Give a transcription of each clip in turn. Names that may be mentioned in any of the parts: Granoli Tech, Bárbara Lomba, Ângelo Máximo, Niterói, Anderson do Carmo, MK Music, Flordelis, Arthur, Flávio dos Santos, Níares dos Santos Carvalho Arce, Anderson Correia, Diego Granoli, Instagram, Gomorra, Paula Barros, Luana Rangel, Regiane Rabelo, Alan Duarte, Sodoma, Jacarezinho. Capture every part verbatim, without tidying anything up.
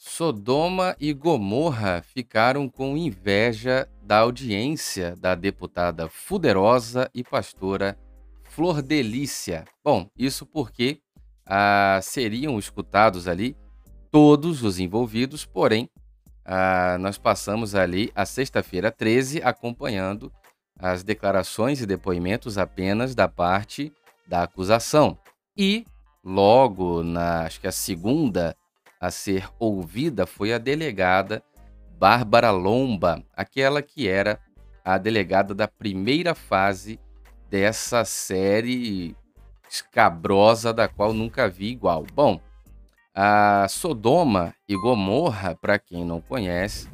Sodoma e Gomorra ficaram com inveja da audiência da deputada Fuderosa e pastora Flordelis. Bom, isso porque ah, seriam escutados ali todos os envolvidos, porém ah, nós passamos ali a sexta-feira treze acompanhando as declarações e depoimentos apenas da parte da acusação. E logo na, acho que a segunda a ser ouvida foi a delegada Bárbara Lomba, aquela que era a delegada da primeira fase dessa série escabrosa da qual nunca vi igual. Bom, a Sodoma e Gomorra, para quem não conhece,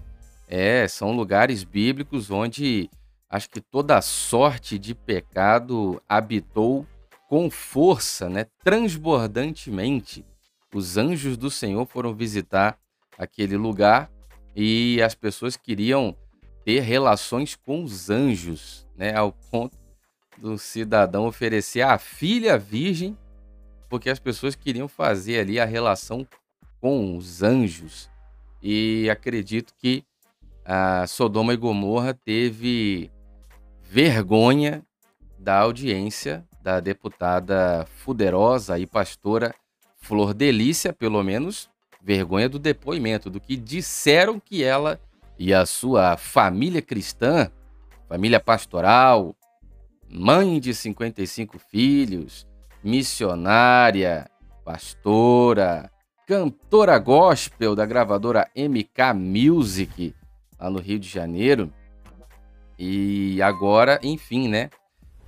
é, são lugares bíblicos onde acho que toda sorte de pecado habitou com força, né, transbordantemente. Os anjos do Senhor foram visitar aquele lugar e as pessoas queriam ter relações com os anjos, né? Ao ponto do cidadão oferecer a filha virgem, porque as pessoas queriam fazer ali a relação com os anjos. E acredito que a Sodoma e Gomorra teve vergonha da audiência da deputada Fuderosa e pastora Flordelis, pelo menos vergonha do depoimento, do que disseram que ela e a sua família cristã, família pastoral, mãe de cinquenta e cinco filhos, missionária, pastora, cantora gospel da gravadora M K Music, lá no Rio de Janeiro, e agora, enfim, né,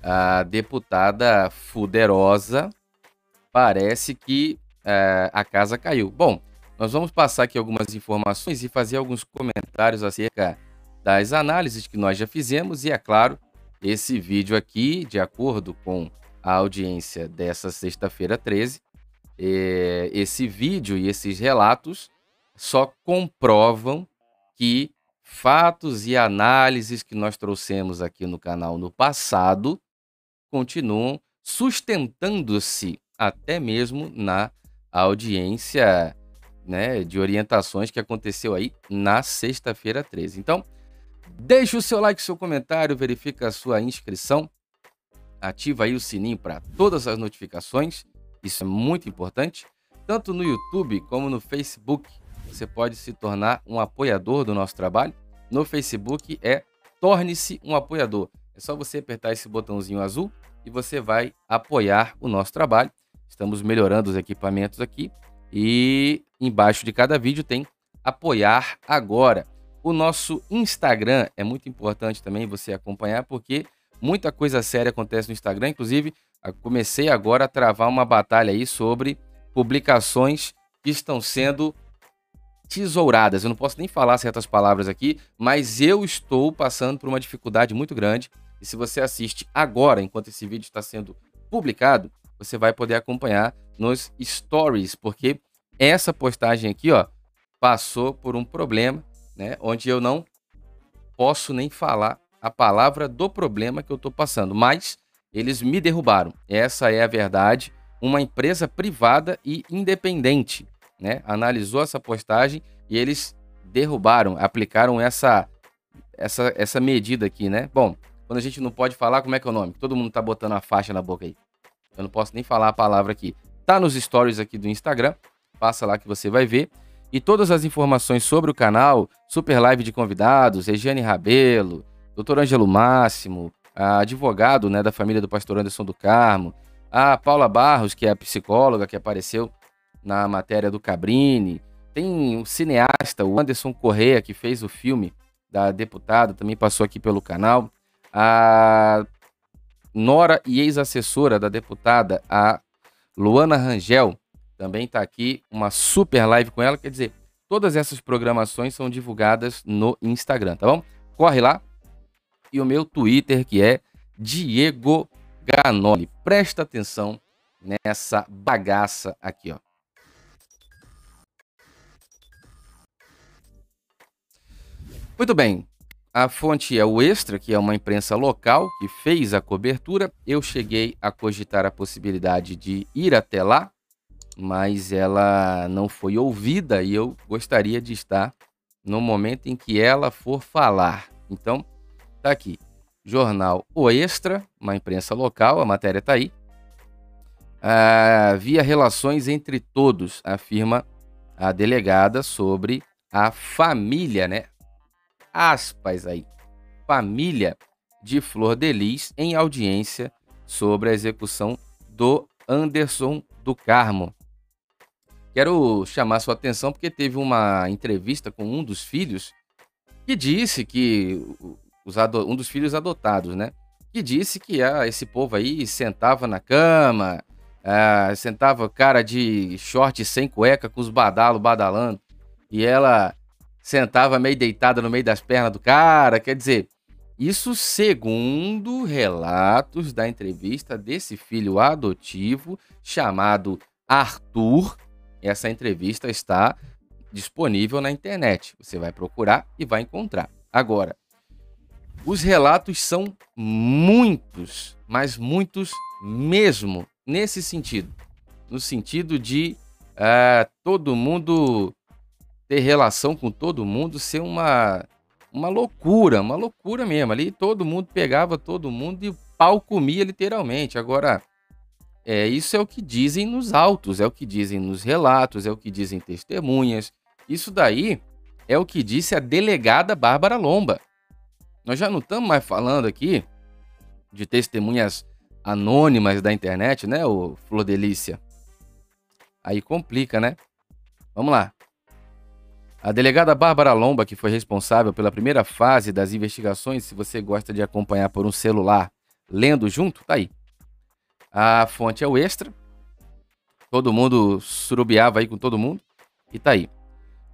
a deputada Fuderosa, parece que Uh, a casa caiu. Bom, nós vamos passar aqui algumas informações e fazer alguns comentários acerca das análises que nós já fizemos e, é claro, esse vídeo aqui, de acordo com a audiência dessa sexta-feira treze, eh, esse vídeo e esses relatos só comprovam que fatos e análises que nós trouxemos aqui no canal no passado continuam sustentando-se até mesmo na a audiência, né, de orientações que aconteceu aí na sexta-feira treze. Então, deixa o seu like, seu comentário, verifica a sua inscrição, ativa aí o sininho para todas as notificações, isso é muito importante. Tanto no YouTube como no Facebook, você pode se tornar um apoiador do nosso trabalho. No Facebook é Torne-se um Apoiador. É só você apertar esse botãozinho azul e você vai apoiar o nosso trabalho. Estamos melhorando os equipamentos aqui e embaixo de cada vídeo tem apoiar agora. O nosso Instagram é muito importante também você acompanhar, porque muita coisa séria acontece no Instagram. Inclusive, comecei agora a travar uma batalha aí sobre publicações que estão sendo tesouradas. Eu não posso nem falar certas palavras aqui, mas eu estou passando por uma dificuldade muito grande. E se você assiste agora, enquanto esse vídeo está sendo publicado, você vai poder acompanhar nos stories, porque essa postagem aqui, ó, passou por um problema, né, onde eu não posso nem falar a palavra do problema que eu tô passando, mas eles me derrubaram. Essa é a verdade. Uma empresa privada e independente, né, analisou essa postagem e eles derrubaram, aplicaram essa essa essa medida aqui, né? Bom, quando a gente não pode falar, como é que é o nome? Todo mundo tá botando a faixa na boca aí. Eu não posso nem falar a palavra aqui. Tá nos stories aqui do Instagram. Passa lá que você vai ver. E todas as informações sobre o canal, super live de convidados, Regiane Rabelo, doutor Ângelo Máximo, a advogado, né, da família do pastor Anderson do Carmo, a Paula Barros, que é a psicóloga que apareceu na matéria do Cabrini. Tem o cineasta, o Anderson Correia, que fez o filme da deputada, também passou aqui pelo canal. A nora e ex-assessora da deputada, a Luana Rangel, também está aqui, uma super live com ela. Quer dizer, todas essas programações são divulgadas no Instagram, tá bom? Corre lá. E o meu Twitter, que é Diego Granoli. Presta atenção nessa bagaça aqui, ó. Muito bem. A fonte é o Extra, que é uma imprensa local que fez a cobertura. Eu cheguei a cogitar a possibilidade de ir até lá, mas ela não foi ouvida e eu gostaria de estar no momento em que ela for falar. Então, tá aqui. Jornal O Extra, uma imprensa local, a matéria está aí. Havia relações entre todos, afirma a delegada sobre a família, né? Aspas aí. Família de Flordelis em audiência sobre a execução do Anderson do Carmo. Quero chamar sua atenção porque teve uma entrevista com um dos filhos que disse que... um dos filhos adotados, né? Que disse que ah, esse povo aí sentava na cama, ah, sentava cara de short sem cueca com os badalos badalando, e ela sentava meio deitada no meio das pernas do cara, quer dizer, isso segundo relatos da entrevista desse filho adotivo chamado Arthur. Essa entrevista está disponível na internet, você vai procurar e vai encontrar. Agora, os relatos são muitos, mas muitos mesmo, nesse sentido. No sentido de uh, todo mundo ter relação com todo mundo, ser uma, uma loucura, uma loucura mesmo. Ali todo mundo pegava todo mundo e o pau comia literalmente. Agora, é, isso é o que dizem nos autos, é o que dizem nos relatos, é o que dizem testemunhas. Isso daí é o que disse a delegada Bárbara Lomba. Nós já não estamos mais falando aqui de testemunhas anônimas da internet, né, ô Flordelícia? Aí complica, né? Vamos lá. A delegada Bárbara Lomba, que foi responsável pela primeira fase das investigações, se você gosta de acompanhar por um celular lendo junto, tá aí. A fonte é o Extra. Todo mundo surubiava aí com todo mundo. E tá aí.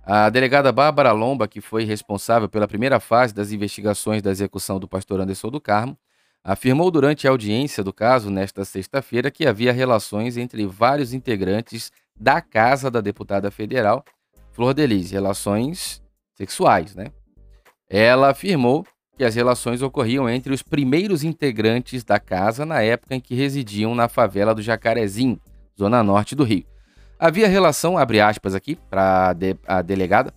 A delegada Bárbara Lomba, que foi responsável pela primeira fase das investigações da execução do pastor Anderson do Carmo, afirmou durante a audiência do caso, nesta sexta-feira, que havia relações entre vários integrantes da casa da deputada federal Flordelis, relações sexuais, né? Ela afirmou que as relações ocorriam entre os primeiros integrantes da casa na época em que residiam na favela do Jacarezinho, zona norte do Rio. Havia relação, abre aspas aqui, para de, a delegada,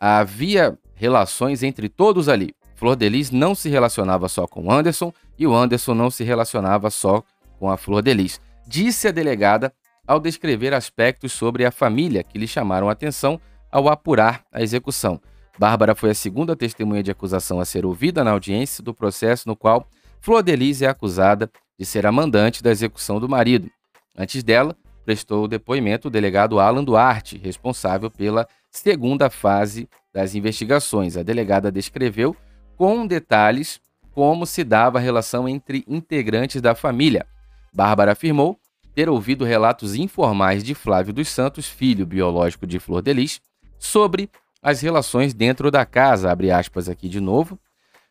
havia relações entre todos ali. Flordelis não se relacionava só com o Anderson e o Anderson não se relacionava só com a Flordelis, disse a delegada ao descrever aspectos sobre a família que lhe chamaram a atenção ao apurar a execução. Bárbara foi a segunda testemunha de acusação a ser ouvida na audiência do processo no qual Flordelis é acusada de ser a mandante da execução do marido. Antes dela, prestou o depoimento o delegado Alan Duarte, responsável pela segunda fase das investigações. A delegada descreveu com detalhes como se dava a relação entre integrantes da família. Bárbara afirmou ter ouvido relatos informais de Flávio dos Santos, filho biológico de Flordelis, sobre as relações dentro da casa. Abre aspas aqui de novo.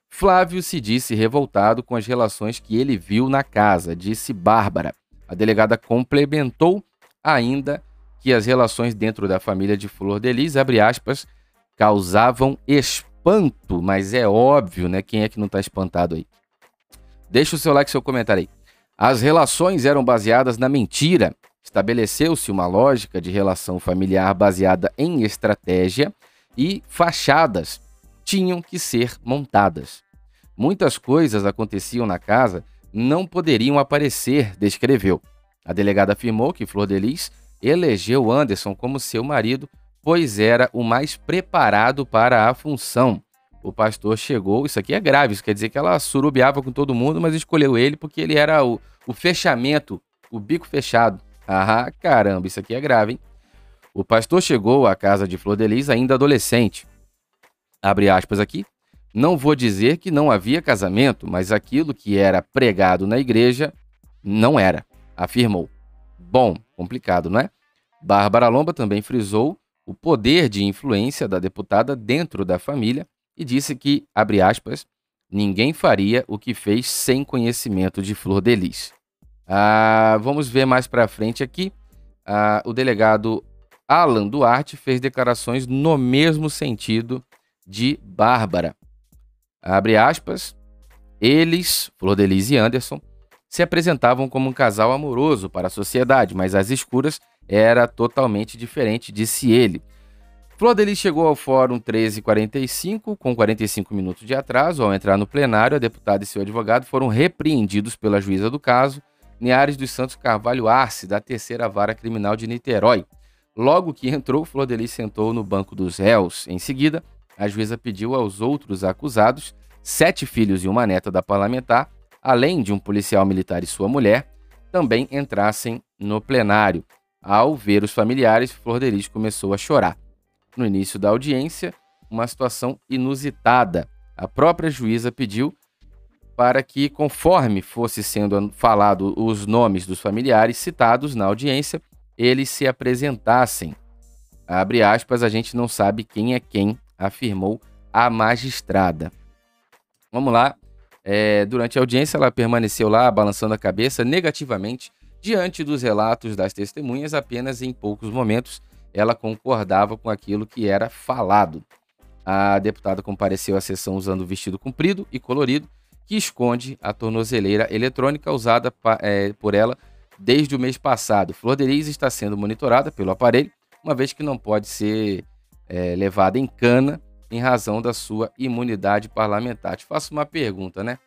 Flávio se disse revoltado com as relações que ele viu na casa, disse Bárbara. A delegada complementou ainda que as relações dentro da família de Flordelis, abre aspas, causavam espanto, mas é óbvio, né? Quem é que não está espantado aí? Deixa o seu like e seu comentário aí. As relações eram baseadas na mentira. Estabeleceu-se uma lógica de relação familiar baseada em estratégia e fachadas tinham que ser montadas. Muitas coisas aconteciam na casa não poderiam aparecer, descreveu. A delegada afirmou que Flordelis elegeu Anderson como seu marido, pois era o mais preparado para a função. O pastor chegou, isso aqui é grave, isso quer dizer que ela surubiava com todo mundo, mas escolheu ele porque ele era o, o fechamento, o bico fechado. Ah, caramba, isso aqui é grave, hein? O pastor chegou à casa de Flordelis ainda adolescente. Abre aspas aqui. Não vou dizer que não havia casamento, mas aquilo que era pregado na igreja não era, afirmou. Bom, complicado, não é? Bárbara Lomba também frisou o poder de influência da deputada dentro da família e disse que, abre aspas, ninguém faria o que fez sem conhecimento de Flordelis. Ah, vamos ver mais para frente aqui. Ah, o delegado Alan Duarte fez declarações no mesmo sentido de Bárbara. Abre aspas, eles, Flordelis e Anderson, se apresentavam como um casal amoroso para a sociedade, mas às escuras era totalmente diferente, disse ele. Flordelis chegou ao fórum treze e quarenta e cinco, com quarenta e cinco minutos de atraso. Ao entrar no plenário, a deputada e seu advogado foram repreendidos pela juíza do caso, Níares dos Santos Carvalho Arce, da terceira Vara Criminal de Niterói. Logo que entrou, Flordelis sentou no banco dos réus. Em seguida, a juíza pediu aos outros acusados, sete filhos e uma neta da parlamentar, além de um policial militar e sua mulher, também entrassem no plenário. Ao ver os familiares, Flordelis começou a chorar. No início da audiência, uma situação inusitada. A própria juíza pediu para que, conforme fosse sendo falado os nomes dos familiares citados na audiência, eles se apresentassem. Abre aspas, a gente não sabe quem é quem, afirmou a magistrada. Vamos lá. É, durante a audiência, ela permaneceu lá, balançando a cabeça negativamente diante dos relatos das testemunhas. Apenas em poucos momentos ela concordava com aquilo que era falado. A deputada compareceu à sessão usando vestido comprido e colorido que esconde a tornozeleira eletrônica usada pa, é, por ela desde o mês passado. Flordelis está sendo monitorada pelo aparelho, uma vez que não pode ser é, levada em cana em razão da sua imunidade parlamentar. Te faço uma pergunta, né?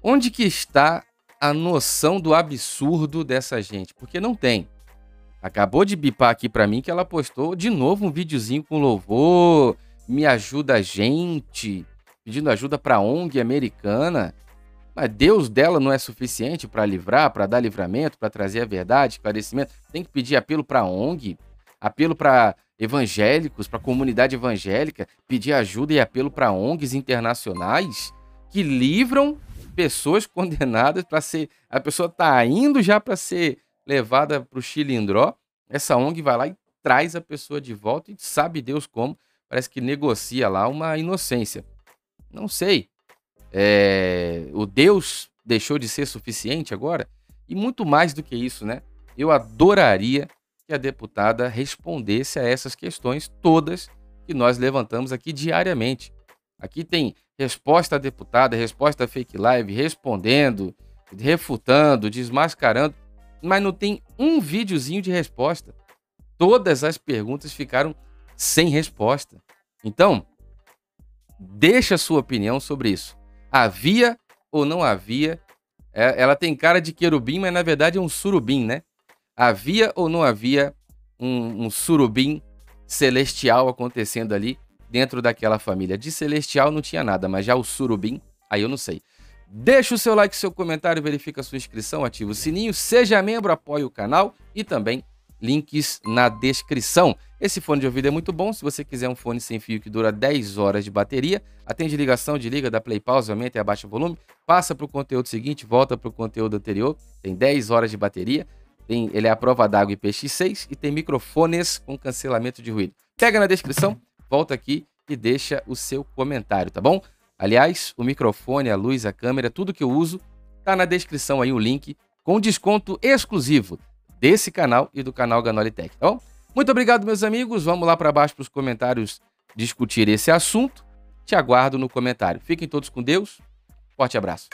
Onde que está a noção do absurdo dessa gente? Porque não tem. Acabou de bipar aqui para mim que ela postou de novo um videozinho com louvor, me ajuda a gente, pedindo ajuda para a O N G americana. Mas Deus dela não é suficiente para livrar, para dar livramento, para trazer a verdade, esclarecimento. Tem que pedir apelo para a O N G, apelo para evangélicos, para a comunidade evangélica, pedir ajuda e apelo para O N Gs internacionais que livram pessoas condenadas para ser... A pessoa está indo já para ser... levada para o Chilindró, essa O N G vai lá e traz a pessoa de volta e sabe Deus como, parece que negocia lá uma inocência. Não sei, é... o Deus deixou de ser suficiente agora? E muito mais do que isso, né? Eu adoraria que a deputada respondesse a essas questões todas que nós levantamos aqui diariamente. Aqui tem resposta à deputada, resposta à fake live, respondendo, refutando, desmascarando, mas não tem um videozinho de resposta. Todas as perguntas ficaram sem resposta. Então, deixa a sua opinião sobre isso. Havia ou não havia? Ela tem cara de querubim, mas na verdade é um surubim, né? Havia ou não havia um, um surubim celestial acontecendo ali dentro daquela família? De celestial não tinha nada, mas já o surubim, aí eu não sei. Deixa o seu like, seu comentário, verifica a sua inscrição, ativa o sininho, seja membro, apoie o canal e também links na descrição. Esse fone de ouvido é muito bom, se você quiser um fone sem fio que dura dez horas de bateria, atende ligação, desliga, dá play, pause, aumenta e abaixa o volume, passa para o conteúdo seguinte, volta para o conteúdo anterior, tem dez horas de bateria, tem, ele é a prova d'água I P X seis e tem microfones com cancelamento de ruído. Pega na descrição, volta aqui e deixa o seu comentário, tá bom? Aliás, o microfone, a luz, a câmera, tudo que eu uso, tá na descrição aí o link com desconto exclusivo desse canal e do canal Granoli Tech, tá bom? Muito obrigado, meus amigos. Vamos lá para baixo para os comentários discutir esse assunto. Te aguardo no comentário. Fiquem todos com Deus. Forte abraço.